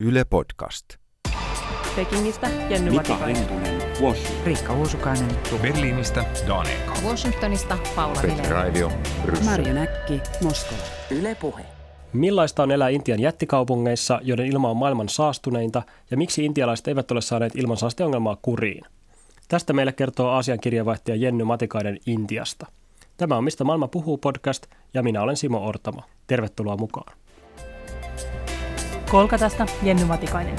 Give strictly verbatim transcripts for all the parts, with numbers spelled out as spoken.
Yle Podcast. Pekingistä Jenny Matikainen. Riikka Uusukainen. Berliinistä Dan Ekholm. Washingtonista Paula Vilén. Marja Näkki, Moskova. Yle Puhe. Millaista on elää Intian jättikaupungeissa, joiden ilma on maailman saastuneinta, ja miksi intialaiset eivät ole saaneet ilmansaasteongelmaa kuriin? Tästä meille kertoo Aasian kirjeenvaihtaja Jenny Matikainen Intiasta. Tämä on Mistä maailma puhuu -podcast, ja minä olen Simo Ortamo. Tervetuloa mukaan. Kolkatasta Jenny Matikainen.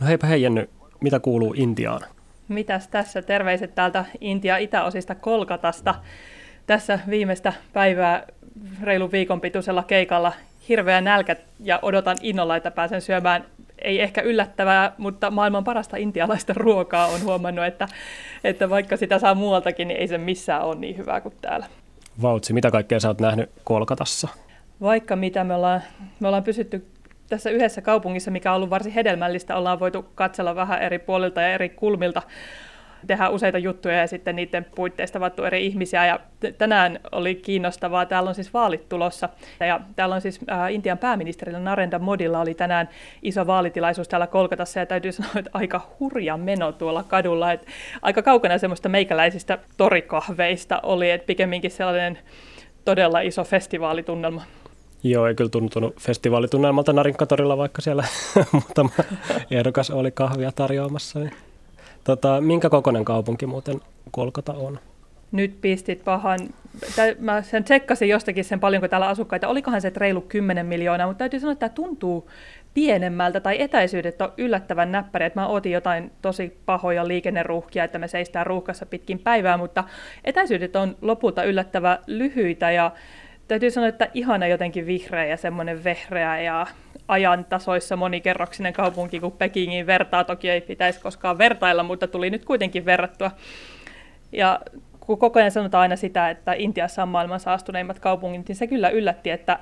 No heipä hei Jenny, mitä kuuluu Intiaan? Mitäs tässä? Terveiset täältä Intia-itäosista Kolkatasta. Tässä viimeistä päivää reilun viikon pituisella keikalla. Hirveä nälkä ja odotan innolla, että pääsen syömään. Ei ehkä yllättävää, mutta maailman parasta intialaista ruokaa on huomannut, että, että vaikka sitä saa muualtakin, niin ei se missään ole niin hyvää kuin täällä. Vautsi, mitä kaikkea sä oot nähnyt Kolkatassa? Vaikka mitä, me ollaan, me ollaan pysytty tässä yhdessä kaupungissa, mikä on ollut varsin hedelmällistä. Ollaan voitu katsella vähän eri puolilta ja eri kulmilta, tehdä useita juttuja ja sitten niiden puitteista vattu eri ihmisiä. Ja tänään oli kiinnostavaa, täällä on siis vaalit tulossa. Ja täällä on siis äh, Intian pääministerillä Narendra Modilla oli tänään iso vaalitilaisuus täällä Kolkatassa. Ja täytyy sanoa, että aika hurja meno tuolla kadulla. Et aika kaukana semmoista meikäläisistä torikahveista oli, että pikemminkin sellainen todella iso festivaalitunnelma. Joo, ei kyllä tuntunut festivaalitunnelmalta Narinkatorilla, vaikka siellä muutama ehdokas oli kahvia tarjoamassa. Niin. Tota, minkä kokoinen kaupunki muuten Kolkata on? Nyt pistit pahan. Tää, mä sen tsekkasin jostakin sen paljonko täällä asukkaita. Olikohan se reilu kymmenen miljoonaa, mutta täytyy sanoa, että tämä tuntuu pienemmältä tai etäisyydet on yllättävän näppäriä. Mä otin jotain tosi pahoja liikenneruuhkia, että me seistään ruuhkassa pitkin päivää, mutta etäisyydet on lopulta yllättävän lyhyitä ja täytyy sanoa, että ihana jotenkin vihreä ja semmoinen vehreä ja ajantasoissa monikerroksinen kaupunki kuin Pekingin vertaa. Toki ei pitäisi koskaan vertailla, mutta tuli nyt kuitenkin verrattua. Ja kun koko ajan sanotaan aina sitä, että Intiassa on maailman saastuneimmat kaupungit, niin se kyllä yllätti, että,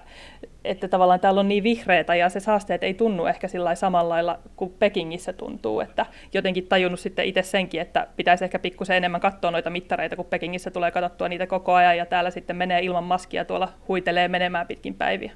että tavallaan täällä on niin vihreätä ja se saasteet ei tunnu ehkä sillä samalla lailla kuin Pekingissä tuntuu. Että jotenkin tajunnut sitten itse senkin, että pitäisi ehkä pikkusen enemmän katsoa noita mittareita, kun Pekingissä tulee katsottua niitä koko ajan ja täällä sitten menee ilman maskia tuolla huitelee menemään pitkin päiviä.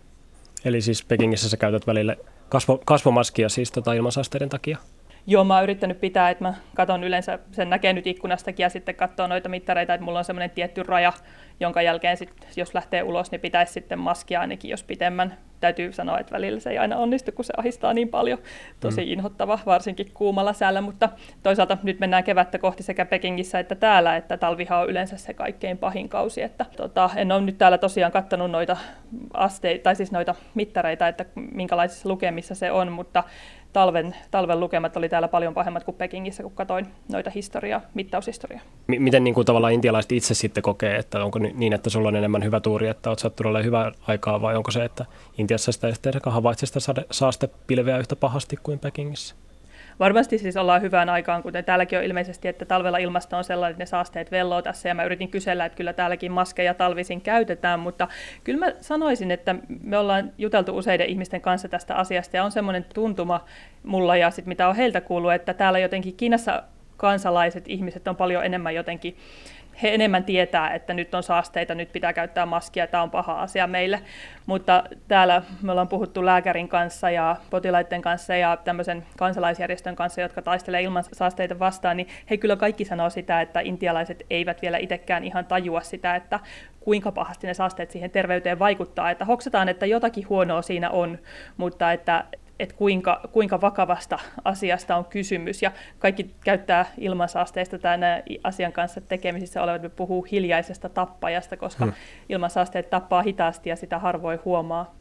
Eli siis Pekingissä sä käytät välillä kasvo, kasvomaskia siis tota ilmansaasteiden takia? Joo, mä oon yrittänyt pitää, että mä katson yleensä, sen näkee nyt ikkunastakin ja sitten katsoo noita mittareita, että mulla on semmoinen tietty raja, jonka jälkeen sit, jos lähtee ulos, niin pitäisi sitten maskia ainakin, jos pitemmän. Täytyy sanoa, että välillä se ei aina onnistu, kun se ahistaa niin paljon. Tosi mm. inhottava, varsinkin kuumalla säällä, mutta toisaalta nyt mennään kevättä kohti sekä Pekingissä että täällä, että talvihan on yleensä se kaikkein pahin kausi. Että, tota, en ole nyt täällä tosiaan katsonut noita asteita, tai siis noita mittareita, että minkälaisissa lukemissa se on, mutta Talven, talven lukemat oli täällä paljon pahemmat kuin Pekingissä, kun katsoin noita historiaa, mittaushistoriaa. M- miten niin kuin tavallaan intialaiset itse sitten kokee, että onko niin, että sulla on enemmän hyvä tuuri, että olet sattunut olemaan hyvää aikaa, vai onko se, että Intiassa sitä ei sitten havaitse sitä saastepilveä yhtä pahasti kuin Pekingissä? Varmasti siis ollaan hyvään aikaan, kuten täälläkin on ilmeisesti, että talvella ilmasta on sellainen, että ne saasteet velloo tässä, ja mä yritin kysellä, että kyllä täälläkin maskeja talvisin käytetään, mutta kyllä mä sanoisin, että me ollaan juteltu useiden ihmisten kanssa tästä asiasta, ja on semmoinen tuntuma mulla, ja sit mitä on heiltä kuullut, että täällä jotenkin Kiinassa kansalaiset ihmiset on paljon enemmän jotenkin, he enemmän tietää, että nyt on saasteita, nyt pitää käyttää maskia, tämä on paha asia meille, mutta täällä me ollaan puhuttu lääkärin kanssa ja potilaiden kanssa ja tämmöisen kansalaisjärjestön kanssa, jotka taistelee ilman saasteita vastaan, niin he kyllä kaikki sanoo sitä, että intialaiset eivät vielä itsekään ihan tajua sitä, että kuinka pahasti ne saasteet siihen terveyteen vaikuttaa, että hoksataan, että jotakin huonoa siinä on, mutta että että kuinka, kuinka vakavasta asiasta on kysymys. Ja kaikki käyttää ilmansaasteista tai nämä asian kanssa tekemisissä olevat puhuu hiljaisesta tappajasta, koska hmm. ilmansaasteet tappaa hitaasti ja sitä harvoin huomaa.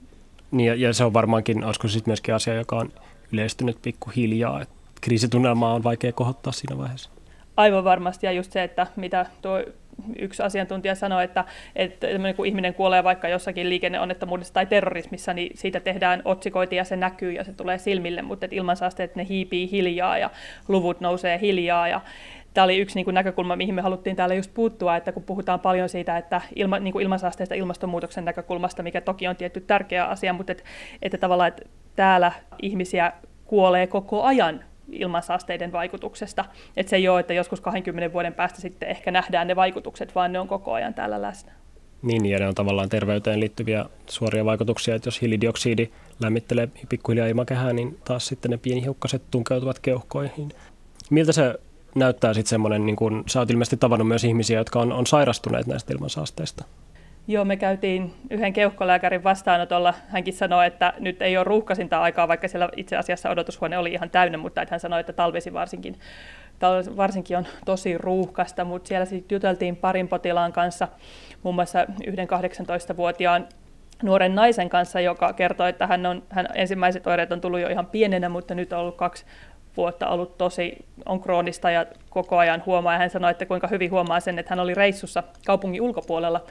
Niin ja, ja se on varmaankin, olisiko sitten myöskin asia, joka on yleistynyt pikkuhiljaa. Et kriisitunnelmaa on vaikea kohottaa siinä vaiheessa. Aivan varmasti ja just se, että mitä tuo yksi asiantuntija sanoi, että, että kun ihminen kuolee vaikka jossakin liikenneonnettomuudessa tai terrorismissa, niin siitä tehdään otsikoita ja se näkyy ja se tulee silmille, mutta ilmansaasteet ne hiipii hiljaa ja luvut nousee hiljaa. Ja tämä oli yksi niin kuin näkökulma, mihin me haluttiin täällä just puuttua, että kun puhutaan paljon siitä, että ilma, niin kuin ilmansaasteista ilmastonmuutoksen näkökulmasta, mikä toki on tietty tärkeä asia, mutta et, että tavallaan että täällä ihmisiä kuolee koko ajan ilmansaasteiden vaikutuksesta. Että se ei ole, että joskus kahdenkymmenen vuoden päästä sitten ehkä nähdään ne vaikutukset, vaan ne on koko ajan täällä läsnä. Niin, ja ne on tavallaan terveyteen liittyviä suoria vaikutuksia, että jos hiilidioksidi lämmittelee pikkuhiljaa ilmakehää, niin taas sitten ne pienihiukkaset tunkeutuvat keuhkoihin. Miltä se näyttää sitten semmoinen, niin kun sä oot ilmeisesti tavannut myös ihmisiä, jotka on, on sairastuneet näistä ilmansaasteista? Joo, me käytiin yhden keuhkolääkärin vastaanotolla. Hänkin sanoi, että nyt ei ole ruuhkaisinta aikaa, vaikka siellä itse asiassa odotushuone oli ihan täynnä, mutta hän sanoi, että talvesi varsinkin, talvesi varsinkin on tosi ruuhkasta, mutta siellä sitten juteltiin parin potilaan kanssa, muun muassa yhden kahdeksantoistavuotiaan nuoren naisen kanssa, joka kertoi, että hän on, hän ensimmäiset oireet on tullut jo ihan pienenä, mutta nyt on ollut kaksi vuotta ollut tosi, on kroonista ja koko ajan huomaa. Ja hän sanoi, että kuinka hyvin huomaa sen, että hän oli reissussa kaupungin ulkopuolella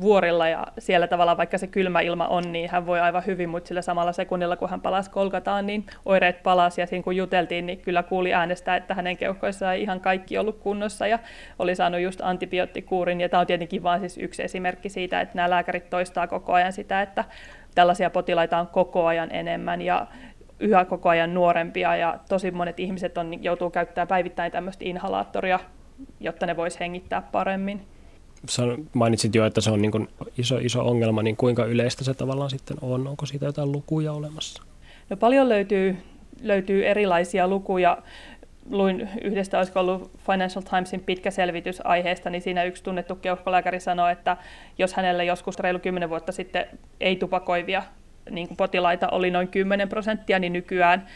vuorilla ja siellä tavallaan vaikka se kylmä ilma on, niin hän voi aivan hyvin, mutta sillä samalla sekunnilla kun hän palasi Kolkataan, niin oireet palasi ja siinä kun juteltiin, niin kyllä kuuli äänestä, että hänen keuhkoissaan ei ihan kaikki ollut kunnossa ja oli saanut just antibioottikuurin ja tämä on tietenkin vain siis yksi esimerkki siitä, että nämä lääkärit toistaa koko ajan sitä, että tällaisia potilaita on koko ajan enemmän ja yhä koko ajan nuorempia ja tosi monet ihmiset on, joutuu käyttämään päivittäin tämmöistä inhalaattoria, jotta ne vois hengittää paremmin. Sä mainitsit jo, että se on niin kuin iso, iso ongelma, niin kuinka yleistä se tavallaan sitten on? Onko siitä jotain lukuja olemassa? No paljon löytyy, löytyy erilaisia lukuja. Luin yhdestä, olisiko ollut Financial Timesin pitkä selvitys aiheesta, niin siinä yksi tunnettu keuhkolääkäri sanoi, että jos hänelle joskus reilu kymmenen vuotta sitten ei tupakoivia niin kuin potilaita oli noin kymmenen prosenttia, niin nykyään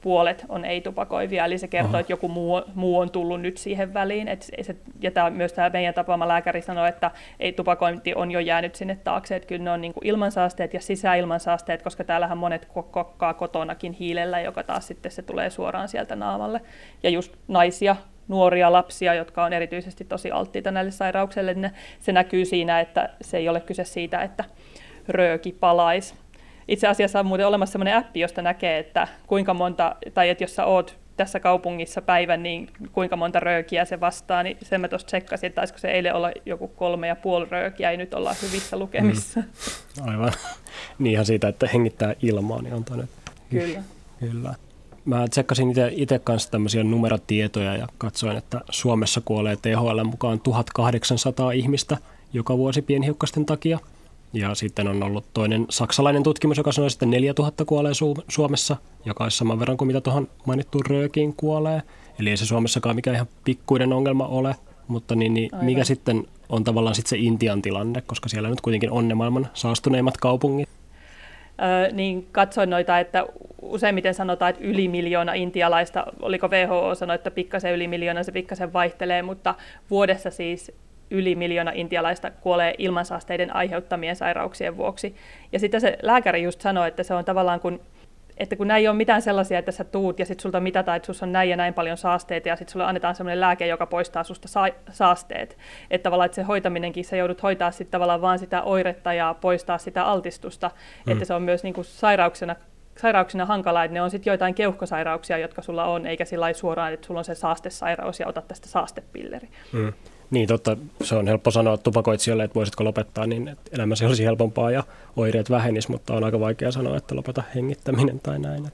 puolet on ei-tupakoivia. Eli se kertoo, Aha. että joku muu, muu on tullut nyt siihen väliin. Et se, ja tämä, myös tämä meidän tapaama lääkäri sanoi, että ei-tupakointi on jo jäänyt sinne taakse. Et kyllä ne on niin kuin ilmansaasteet ja sisäilmansaasteet, koska täällähän monet kokkaa kotonakin hiilellä, joka taas sitten se tulee suoraan sieltä naamalle. Ja just naisia, nuoria lapsia, jotka on erityisesti tosi alttiita näille sairauksille, niin se näkyy siinä, että se ei ole kyse siitä, että rööki palaisi. Itse asiassa on muuten olemassa sellainen appi, josta näkee, että kuinka monta, tai että jos sä oot tässä kaupungissa päivän, niin kuinka monta röökiä se vastaa, niin sen mä tuossa tsekkasin, että taisiko se eilen olla joku kolme ja puoli röökiä, ja nyt ollaan hyvissä lukemissa. Mm. Aivan. Niinhan siitä, että hengittää ilmaa, niin on tämä nyt. Kyllä. Kyllä. Mä tsekkasin itse kanssa tämmöisiä numerotietoja ja katsoin, että Suomessa kuolee T H L mukaan tuhatkahdeksansataa ihmistä joka vuosi pienhiukkasten takia. Ja sitten on ollut toinen saksalainen tutkimus, joka sanoi, että neljätuhatta kuolee Su- Suomessa, joka on saman verran kuin mitä tuohon mainittuun röökiin kuolee. Eli ei se Suomessakaan mikään ihan pikkuinen ongelma ole, mutta niin, niin mikä sitten on tavallaan sitten se Intian tilanne, koska siellä nyt kuitenkin on ne maailman saastuneimmat kaupungit. Öö, niin katsoin noita, että useimmiten sanotaan, että yli miljoona intialaista, oliko W H O sanoi, että pikkasen yli miljoona, se pikkasen vaihtelee, mutta vuodessa siis yli miljoona intialaista kuolee ilmansaasteiden aiheuttamien sairauksien vuoksi. Ja sitten se lääkäri just sanoi, että se on tavallaan kun, että kun nämä ei ole mitään sellaisia, että sä tuut ja sitten sulta mitataan, että sussa on näin ja näin paljon saasteita ja sitten sulle annetaan sellainen lääke, joka poistaa susta sa- saasteet. Että tavallaan että se hoitaminenkin, sä joudut hoitaa sitten tavallaan vaan sitä oiretta ja poistaa sitä altistusta. Mm. Että se on myös niin kuin sairauksena, sairauksena hankalaa, että ne on sitten joitain keuhkosairauksia, jotka sulla on, eikä sillä suoraan, että sulla on se saastesairaus ja otat tästä saastepilleri. Mm. Niin totta, se on helppo sanoa tupakoitsijoille, että voisitko lopettaa, niin elämäsi olisi helpompaa ja oireet vähenisivät, mutta on aika vaikea sanoa, että lopeta hengittäminen tai näin.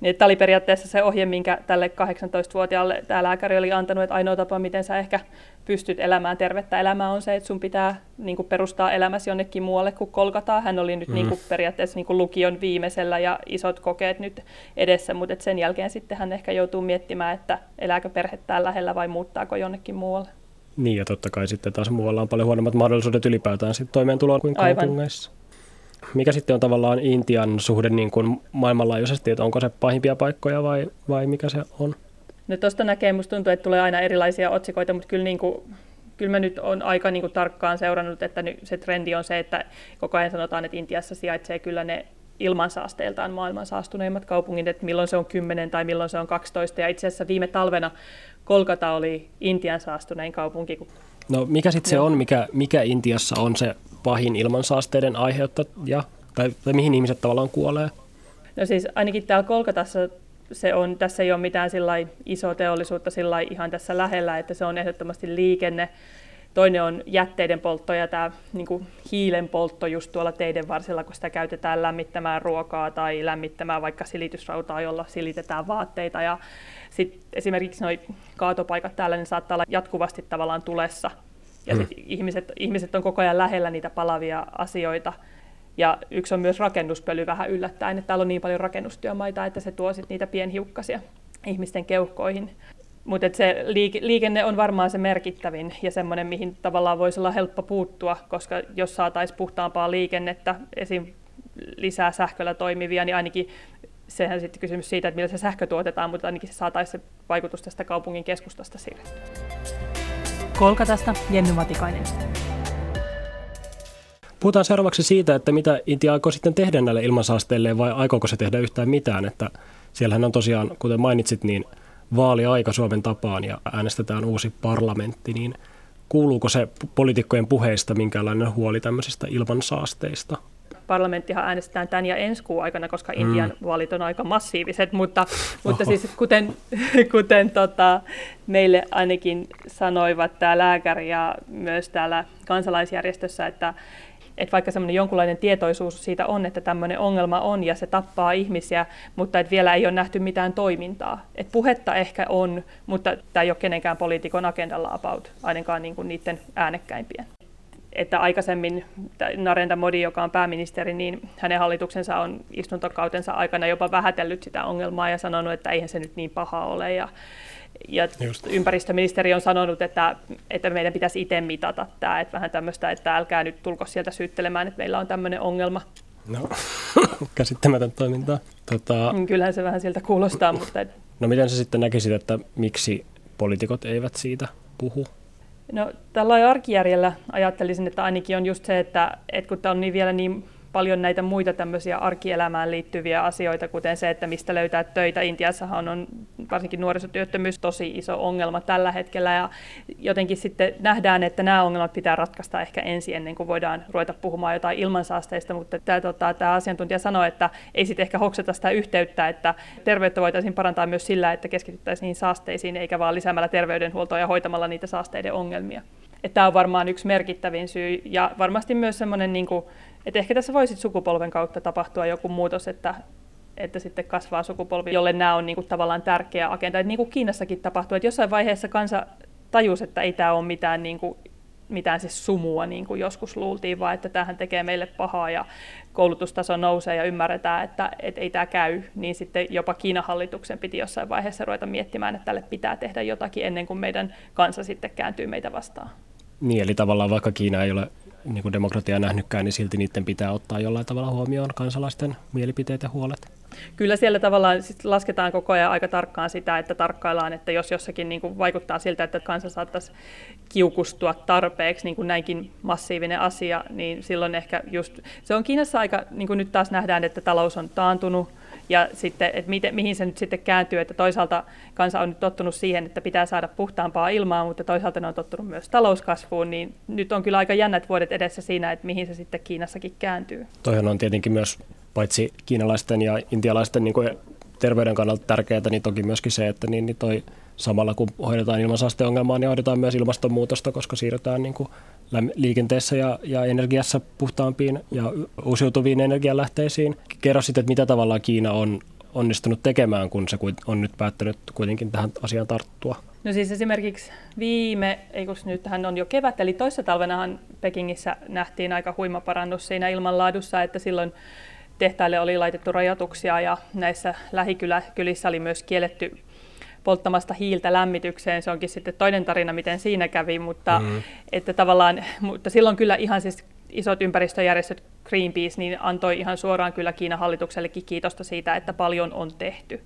Niin, tämä oli periaatteessa se ohje, minkä tälle kahdeksantoistavuotiaalle tämä lääkäri oli antanut, että ainoa tapa, miten sä ehkä pystyt elämään tervettä elämää, on se, että sun pitää niin kuin perustaa elämäsi jonnekin muualle kuin Kolkataan. Hän oli nyt mm. niin kuin periaatteessa niin kuin lukion viimeisellä ja isot kokeet nyt edessä, mutta sen jälkeen sitten hän ehkä joutuu miettimään, että elääkö perhettään lähellä vai muuttaako jonnekin muualle. Niin ja totta kai sitten taas muualla on paljon huonommat mahdollisuudet ylipäätään sitten toimeentuloon kuin kaupungeissa. Mikä sitten on tavallaan Intian suhde niin kuin maailmanlaajuisesti, että onko se pahimpia paikkoja vai, vai mikä se on? No tuosta näkee, musta tuntuu, että tulee aina erilaisia otsikoita, mutta kyllä niin kuin Kyllä mä nyt olen aika niin kuin tarkkaan seurannut, että nyt se trendi on se, että koko ajan sanotaan, että Intiassa sijaitsee kyllä ne ilmansaasteiltaan maailman saastuneimmat kaupungit, että milloin se on kymmenen tai milloin se on kaksitoista. Ja itse asiassa viime talvena Kolkata oli Intian saastunein kaupunki. No mikä sitten se on, mikä, mikä Intiassa on se pahin ilmansaasteiden aiheuttaja, tai, tai mihin ihmiset tavallaan kuolee? No siis ainakin täällä Kolkatassa se on, tässä ei ole mitään sillai isoa teollisuutta sillai ihan tässä lähellä, että se on ehdottomasti liikenne. Toinen on jätteiden poltto ja tämä niin kuin hiilen poltto just tuolla teiden varsilla, kun sitä käytetään lämmittämään ruokaa tai lämmittämään vaikka silitysrautaa, jolla silitetään vaatteita. Ja sit esimerkiksi nuo kaatopaikat täällä ne saattaa olla jatkuvasti tavallaan tulessa. Ja sit hmm. ihmiset, ihmiset on koko ajan lähellä niitä palavia asioita. Ja yksi on myös rakennuspöly vähän yllättäen, että täällä on niin paljon rakennustyömaita, että se tuo sit niitä pienhiukkasia ihmisten keuhkoihin. Mutta se liikenne on varmaan se merkittävin ja semmoinen, mihin tavallaan voisi olla helppo puuttua, koska jos saataisiin puhtaampaa liikennettä, esim. Lisää sähköllä toimivia, niin ainakin sehän sitten kysymys siitä, että millä se sähkö tuotetaan, mutta ainakin se saataisiin se vaikutus tästä kaupungin keskustasta siirrettyä. Kolkatasta Jenny Matikainen. Puhutaan seuraavaksi siitä, että mitä Intia aikoo sitten tehdä näille ilmansaasteille vai aikooko se tehdä yhtään mitään. Että siellähän on tosiaan, kuten mainitsit, niin vaaliaika Suomen tapaan ja äänestetään uusi parlamentti, niin kuuluuko se poliitikkojen puheista minkäänlainen huoli tämmöisistä ilmansaasteista? Parlamenttihan äänestetään tämän ja ensi kuun aikana, koska Intian mm. vaalit on aika massiiviset, mutta, mutta siis kuten, kuten tota, meille ainakin sanoivat tämä lääkäri ja myös täällä kansalaisjärjestössä, että, että vaikka semmoinen jonkunlainen tietoisuus siitä on, että tämmöinen ongelma on ja se tappaa ihmisiä, mutta et vielä ei ole nähty mitään toimintaa. Et puhetta ehkä on, mutta tämä ei ole kenenkään poliitikon agendalla about, ainakaan niin kuin niiden äänekkäimpien. Että aikaisemmin Narendra Modi, joka on pääministeri, niin hänen hallituksensa on istuntokautensa aikana jopa vähätellyt sitä ongelmaa ja sanonut, että eihän se nyt niin paha ole. Ja, ja ympäristöministeri on sanonut, että, että meidän pitäisi itse mitata tämä, että vähän tämmöistä, että älkää nyt tulko sieltä syyttelemään, että meillä on tämmöinen ongelma. No, käsittämätön toimintaa. Tota... Kyllähän se vähän sieltä kuulostaa. Mutta... No miten sä sitten näkisit, että miksi poliitikot eivät siitä puhu? No, tällainen arkijärjellä ajattelisin, että ainakin on just se, että, että kun on niin vielä niin paljon näitä muita tämmöisiä arkielämään liittyviä asioita, kuten se, että mistä löytää töitä. Intiassahan on varsinkin nuorisotyöttömyys tosi iso ongelma tällä hetkellä ja jotenkin sitten nähdään, että nämä ongelmat pitää ratkaista ehkä ensin ennen kuin voidaan ruveta puhumaan jotain ilmansaasteista, mutta tämä, tota, tämä asiantuntija sanoi, että ei sitten ehkä hoksata sitä yhteyttä, että terveyttä voitaisiin parantaa myös sillä, että keskityttäisiin niihin saasteisiin eikä vaan lisäämällä terveydenhuoltoa ja hoitamalla niitä saasteiden ongelmia. Että tämä on varmaan yksi merkittävin syy ja varmasti myös semmoinen, niin kuin, että ehkä tässä voi sukupolven kautta tapahtua joku muutos, että, että sitten kasvaa sukupolvi, jolle nämä on niin kuin tavallaan tärkeä agenda. Että niin kuin Kiinassakin tapahtuu, että jossain vaiheessa kansa tajusi, että ei tämä ole mitään, niin kuin, mitään siis sumua, niin kuin joskus luultiin, vaan että tämähän tekee meille pahaa ja koulutustaso nousee ja ymmärretään, että, että ei tämä käy. Niin sitten jopa Kiinan hallituksen piti jossain vaiheessa ruveta miettimään, että tälle pitää tehdä jotakin ennen kuin meidän kansa sitten kääntyy meitä vastaan. Niin, eli tavallaan vaikka Kiina ei ole niin kuin demokratiaa nähnytkään, niin silti niiden pitää ottaa jollain tavalla huomioon kansalaisten mielipiteet ja huolet. Kyllä siellä tavallaan sit lasketaan koko ajan aika tarkkaan sitä, että tarkkaillaan, että jos jossakin niin kuin vaikuttaa siltä, että kansa saattaisi kiukustua tarpeeksi, niin kuin näinkin massiivinen asia, niin silloin ehkä just, se on Kiinassa aika, niin kuin nyt taas nähdään, että talous on taantunut, ja sitten, että miten, mihin se nyt sitten kääntyy, että toisaalta kansa on nyt tottunut siihen, että pitää saada puhtaampaa ilmaa, mutta toisaalta ne on tottunut myös talouskasvuun, niin nyt on kyllä aika jännät vuodet edessä siinä, että mihin se sitten Kiinassakin kääntyy. Toihan on tietenkin myös paitsi kiinalaisten ja intialaisten niin kuin terveyden kannalta tärkeää, niin toki myöskin se, että niin, niin toi, samalla kun hoidetaan ilmansaasteongelmaa, niin hoidetaan myös ilmastonmuutosta, koska siirrytään niin kuin liikenteessä ja, ja energiassa puhtaampiin ja uusiutuviin energianlähteisiin. Kerro sitten, että mitä tavallaan Kiina on onnistunut tekemään, kun se on nyt päättänyt kuitenkin tähän asiaan tarttua? No siis esimerkiksi viime, eikös nyt hän on jo kevät, eli toissa talvenahan Pekingissä nähtiin aika huima parannus siinä ilmanlaadussa, että silloin tehtaille oli laitettu rajoituksia ja näissä lähikylissä oli myös kielletty polttamasta hiiltä lämmitykseen. Se onkin sitten toinen tarina, miten siinä kävi, mutta, mm. että tavallaan, mutta silloin kyllä ihan siis isot ympäristöjärjestöt Greenpeace niin antoi ihan suoraan kyllä Kiinan hallituksellekin kiitosta siitä, että paljon on tehty.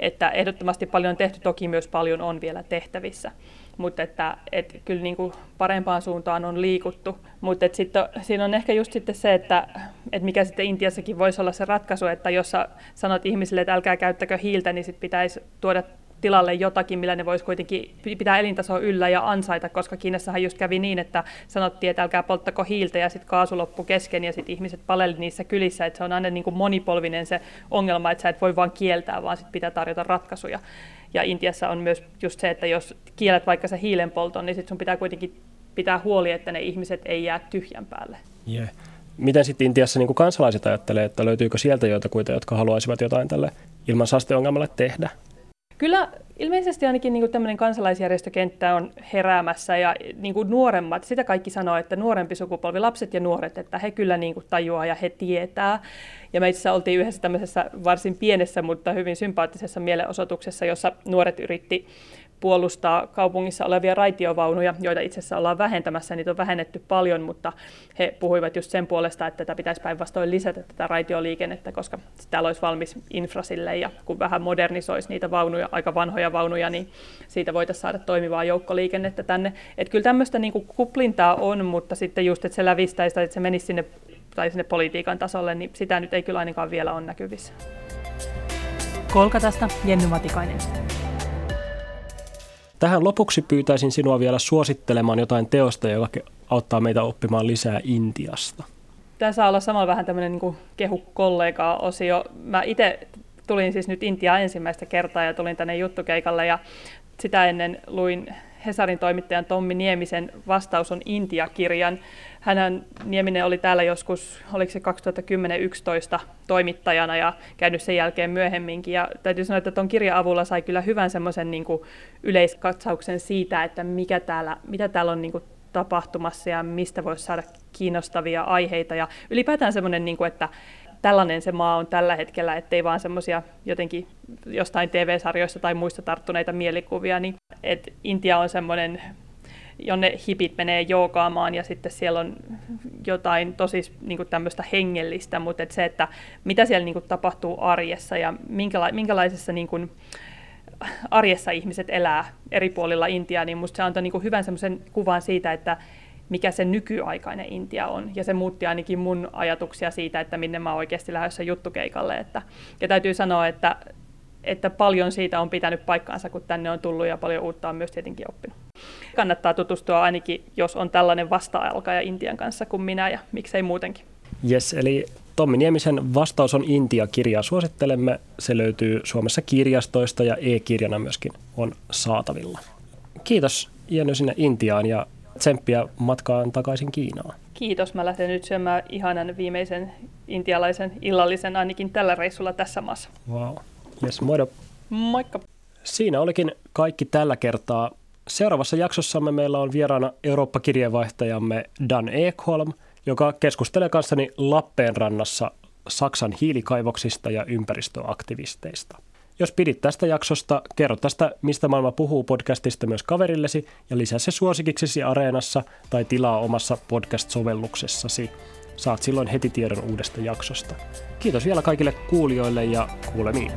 Että ehdottomasti paljon on tehty, toki myös paljon on vielä tehtävissä. Mutta että, että kyllä niin kuin parempaan suuntaan on liikuttu. Mutta että sitten, siinä on ehkä just sitten se, että, että mikä sitten Intiassakin voisi olla se ratkaisu, että jos sanot ihmisille, että älkää käyttäkö hiiltä, niin sitten pitäisi tuoda tilalle jotakin, millä ne voisi kuitenkin pitää elintasoa yllä ja ansaita, koska Kiinassahan just kävi niin, että sanottiin, että älkää polttako hiiltä ja sitten kaasu loppu kesken ja sitten ihmiset paleli niissä kylissä, että se on aina niin kuin monipolvinen se ongelma, että sä et voi vaan kieltää, vaan sitten pitää tarjota ratkaisuja. Ja Intiassa on myös just se, että jos kielät vaikka se hiilen polton, niin sitten sun pitää kuitenkin pitää huoli, että ne ihmiset ei jää tyhjän päälle. Yeah. Miten sitten Intiassa niin kuin kansalaiset ajattelee, että löytyykö sieltä joitakuita, jotka haluaisivat jotain tälle ilmansaasteongelmalle tehdä? Kyllä ilmeisesti ainakin niin kuin tämmöinen kansalaisjärjestökenttä on heräämässä ja niin kuin nuoremmat, sitä kaikki sanoo, että nuorempi sukupolvi, lapset ja nuoret, että he kyllä niin kuin tajuaa ja he tietää. Ja me itse asiassa oltiin yhdessä tämmöisessä varsin pienessä, mutta hyvin sympaattisessa mielenosoituksessa, jossa nuoret yritti puolustaa kaupungissa olevia raitiovaunuja, joita itse asiassa ollaan vähentämässä. Niitä on vähennetty paljon, mutta he puhuivat just sen puolesta, että tätä pitäisi päinvastoin lisätä tätä raitioliikennettä, koska täällä olisi valmis infra sille, ja kun vähän modernisoisi niitä vaunuja, aika vanhoja vaunuja, niin siitä voitaisiin saada toimivaa joukkoliikennettä tänne. Että kyllä tämmöistä niin kuin kuplintaa on, mutta sitten just, että se lävistäisi tai että se menisi sinne, tai sinne politiikan tasolle, niin sitä nyt ei kyllä ainakaan vielä ole näkyvissä. Kolkatasta Jenny Matikainen. Tähän lopuksi pyytäisin sinua vielä suosittelemaan jotain teosta, joka auttaa meitä oppimaan lisää Intiasta. Tämä saa olla samalla vähän tämmöinen niin kuin kehu-kollegaa-osio. Mä itse tulin siis nyt Intiaan ensimmäistä kertaa ja tulin tänne juttukeikalle ja sitä ennen luin Hesarin toimittajan Tommi Niemisen Vastaus on Intia-kirjan. Hänhän Nieminen oli täällä joskus, oliko se kaksituhattakymmenen yksitoista toimittajana ja käynyt sen jälkeen myöhemminkin. Ja täytyy sanoa, että tuon kirjan avulla sai kyllä hyvän semmoisen niin kuin yleiskatsauksen siitä, että mikä täällä, mitä täällä on niin kuin tapahtumassa ja mistä voisi saada kiinnostavia aiheita. Ja ylipäätään semmoinen, niin kuin, että tällainen se maa on tällä hetkellä, ettei vaan semmoisia jotenkin jostain T V-sarjoista tai muista tarttuneita mielikuvia, niin että Intia on semmoinen, jonne hipit menee joogaamaan ja sitten siellä on jotain tosi niin tämmöistä hengellistä, mutta et se, että mitä siellä niin kuin tapahtuu arjessa ja minkäla- minkälaisessa niin kuin arjessa ihmiset elää eri puolilla Intiaa, niin musta se antoi niin kuin hyvän semmoisen kuvan siitä, että mikä se nykyaikainen Intia on. Ja se muutti ainakin mun ajatuksia siitä, että minne mä oon oikeasti lähdössä juttukeikalle. Että, ja täytyy sanoa, että, että paljon siitä on pitänyt paikkaansa, kun tänne on tullut ja paljon uutta on myös tietenkin oppinut. Kannattaa tutustua ainakin, jos on tällainen vasta-alkaja Intian kanssa kuin minä ja miksei muutenkin. Jes, eli Tommi Niemisen Vastaus on Intia-kirjaa suosittelemme. Se löytyy Suomessa kirjastoista ja e-kirjana myöskin on saatavilla. Kiitos Jenny sinne Intiaan ja tsemppiä matkaan takaisin Kiinaan. Kiitos. Mä lähden nyt syömään ihanan viimeisen intialaisen illallisen ainakin tällä reissulla tässä maassa. Vau. Wow. Jes, moido. Moikka. Siinä olikin kaikki tällä kertaa. Seuraavassa jaksossamme meillä on vieraana Eurooppa-kirjeenvaihtajamme Dan Ekholm, joka keskustelee kanssani Lappeenrannassa Saksan hiilikaivoksista ja ympäristöaktivisteista. Jos pidit tästä jaksosta, kerro tästä Mistä maailma puhuu -podcastista myös kaverillesi ja lisää se suosikiksesi Areenassa tai tilaa omassa podcast-sovelluksessasi. Saat silloin heti tiedon uudesta jaksosta. Kiitos vielä kaikille kuulijoille ja kuulemiin.